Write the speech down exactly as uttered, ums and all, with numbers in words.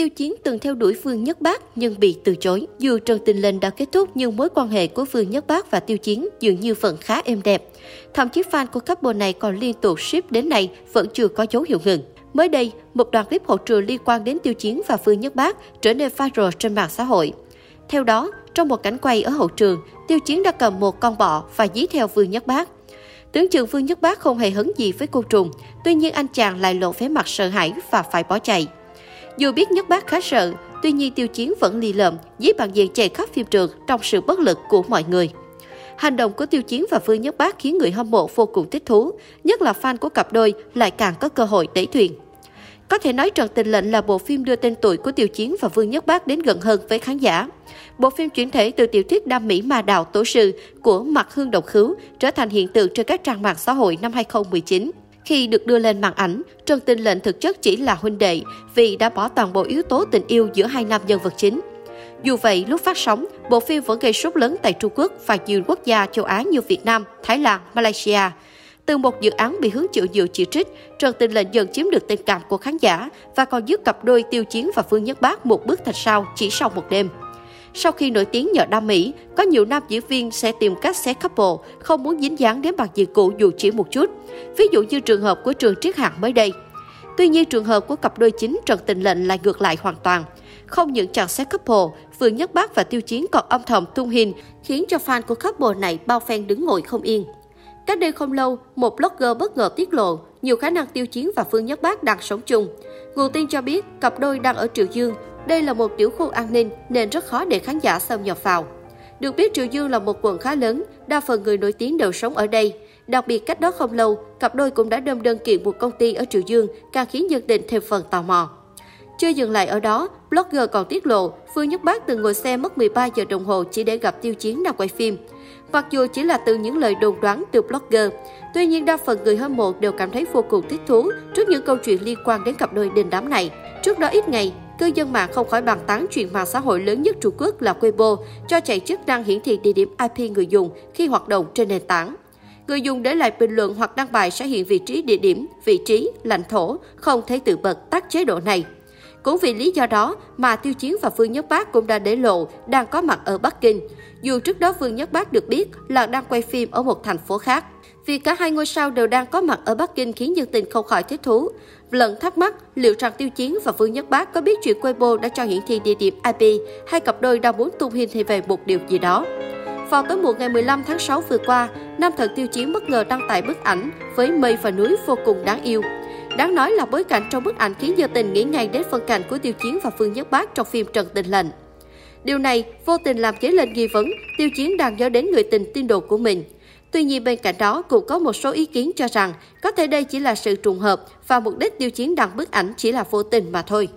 Tiêu Chiến từng theo đuổi Vương Nhất Bác nhưng bị từ chối. Dù Trần Tình Lệnh đã kết thúc nhưng mối quan hệ của Vương Nhất Bác và Tiêu Chiến dường như vẫn khá êm đẹp. Thậm chí fan của couple này còn liên tục ship đến nay vẫn chưa có dấu hiệu ngừng. Mới đây, một đoạn clip hậu trường liên quan đến Tiêu Chiến và Phương Nhất Bác trở nên viral trên mạng xã hội. Theo đó, trong một cảnh quay ở hậu trường, Tiêu Chiến đã cầm một con bọ và dí theo Vương Nhất Bác. Tưởng chừng Vương Nhất Bác không hề hứng gì với côn trùng, tuy nhiên anh chàng lại lộ vẻ mặt sợ hãi và phải bỏ chạy. Dù biết Nhất Bác khá sợ, tuy nhiên Tiêu Chiến vẫn lì lợm dí bạn diện chạy khắp phim trường trong sự bất lực của mọi người. Hành động của Tiêu Chiến và Vương Nhất Bác khiến người hâm mộ vô cùng thích thú, nhất là fan của cặp đôi lại càng có cơ hội đẩy thuyền. Có thể nói Trần Tình Lệnh là bộ phim đưa tên tuổi của Tiêu Chiến và Vương Nhất Bác đến gần hơn với khán giả. Bộ phim chuyển thể từ tiểu thuyết đam mỹ ma đạo Tổ Sư của Mặc Hương Đồng Khứ trở thành hiện tượng trên các trang mạng xã hội năm hai không một chín. Khi được đưa lên màn ảnh, Trần Tình Lệnh thực chất chỉ là huynh đệ vì đã bỏ toàn bộ yếu tố tình yêu giữa hai nam nhân vật chính. Dù vậy, lúc phát sóng, bộ phim vẫn gây sốt lớn tại Trung Quốc và nhiều quốc gia châu Á như Việt Nam, Thái Lan, Malaysia. Từ một dự án bị hứng chịu nhiều chỉ trích, Trần Tình Lệnh dần chiếm được tình cảm của khán giả và còn giúp cặp đôi Tiêu Chiến và Vương Nhất Bác một bước thạch sao chỉ sau một đêm. Sau khi nổi tiếng nhờ đam mỹ, có nhiều nam diễn viên sẽ tìm cách xé couple, không muốn dính dáng đến bạn diễn cũ dù chỉ một chút. Ví dụ như trường hợp của trường Triết Hạng mới đây. Tuy nhiên trường hợp của cặp đôi chính Trần Tình Lệnh lại ngược lại hoàn toàn. Không những chàng xé couple, Vương Nhất Bác và Tiêu Chiến còn âm thầm tung hình, khiến cho fan của couple này bao phen đứng ngồi không yên. Cách đây không lâu, một blogger bất ngờ tiết lộ nhiều khả năng Tiêu Chiến và Phương Nhất Bác đang sống chung. Nguồn tin cho biết cặp đôi đang ở Triệu Dương. Đây là một tiểu khu an ninh nên rất khó để khán giả xâm nhập vào. Được biết Triệu Dương là một quận khá lớn, đa phần người nổi tiếng đều sống ở đây. Đặc biệt cách đó không lâu, cặp đôi cũng đã đâm đơn kiện một công ty ở Triệu Dương, càng khiến dân tình thêm phần tò mò. Chưa dừng lại ở đó, blogger còn tiết lộ Phương Nhất Bác từng ngồi xe mất mười ba giờ đồng hồ chỉ để gặp Tiêu Chiến đang quay phim. Mặc dù chỉ là từ những lời đồn đoán từ blogger, tuy nhiên đa phần người hâm mộ đều cảm thấy vô cùng thích thú trước những câu chuyện liên quan đến cặp đôi đình đám này. Trước đó ít ngày, cư dân mạng không khỏi bàn tán chuyện mạng xã hội lớn nhất Trung Quốc là Weibo cho chạy chức năng hiển thị địa điểm i pê người dùng khi hoạt động trên nền tảng. Người dùng để lại bình luận hoặc đăng bài sẽ hiện vị trí địa điểm, vị trí, lãnh thổ, không thể tự bật tắt chế độ này. Cũng vì lý do đó mà Tiêu Chiến và Vương Nhất Bác cũng đã để lộ đang có mặt ở Bắc Kinh. Dù trước đó Vương Nhất Bác được biết là đang quay phim ở một thành phố khác. Vì cả hai ngôi sao đều đang có mặt ở Bắc Kinh khiến dân tình không khỏi thích thú. Lẫn thắc mắc liệu rằng Tiêu Chiến và Vương Nhất Bác có biết chuyện Weibo đã cho hiển thị địa điểm i pê hay cặp đôi đang muốn tung hình về một điều gì đó. Vào tối muộn ngày mười lăm tháng sáu vừa qua, nam thần Tiêu Chiến bất ngờ đăng tải bức ảnh với mây và núi vô cùng đáng yêu. Đáng nói là bối cảnh trong bức ảnh khiến dân tình nghĩ ngay đến phân cảnh của Tiêu Chiến và Phương Nhất Bác trong phim Trần Tình Lệnh. Điều này vô tình làm dấy lên nghi vấn Tiêu Chiến đang nhớ đến người tình tin đồn của mình. Tuy nhiên bên cạnh đó cũng có một số ý kiến cho rằng có thể đây chỉ là sự trùng hợp và mục đích Tiêu Chiến đăng bức ảnh chỉ là vô tình mà thôi.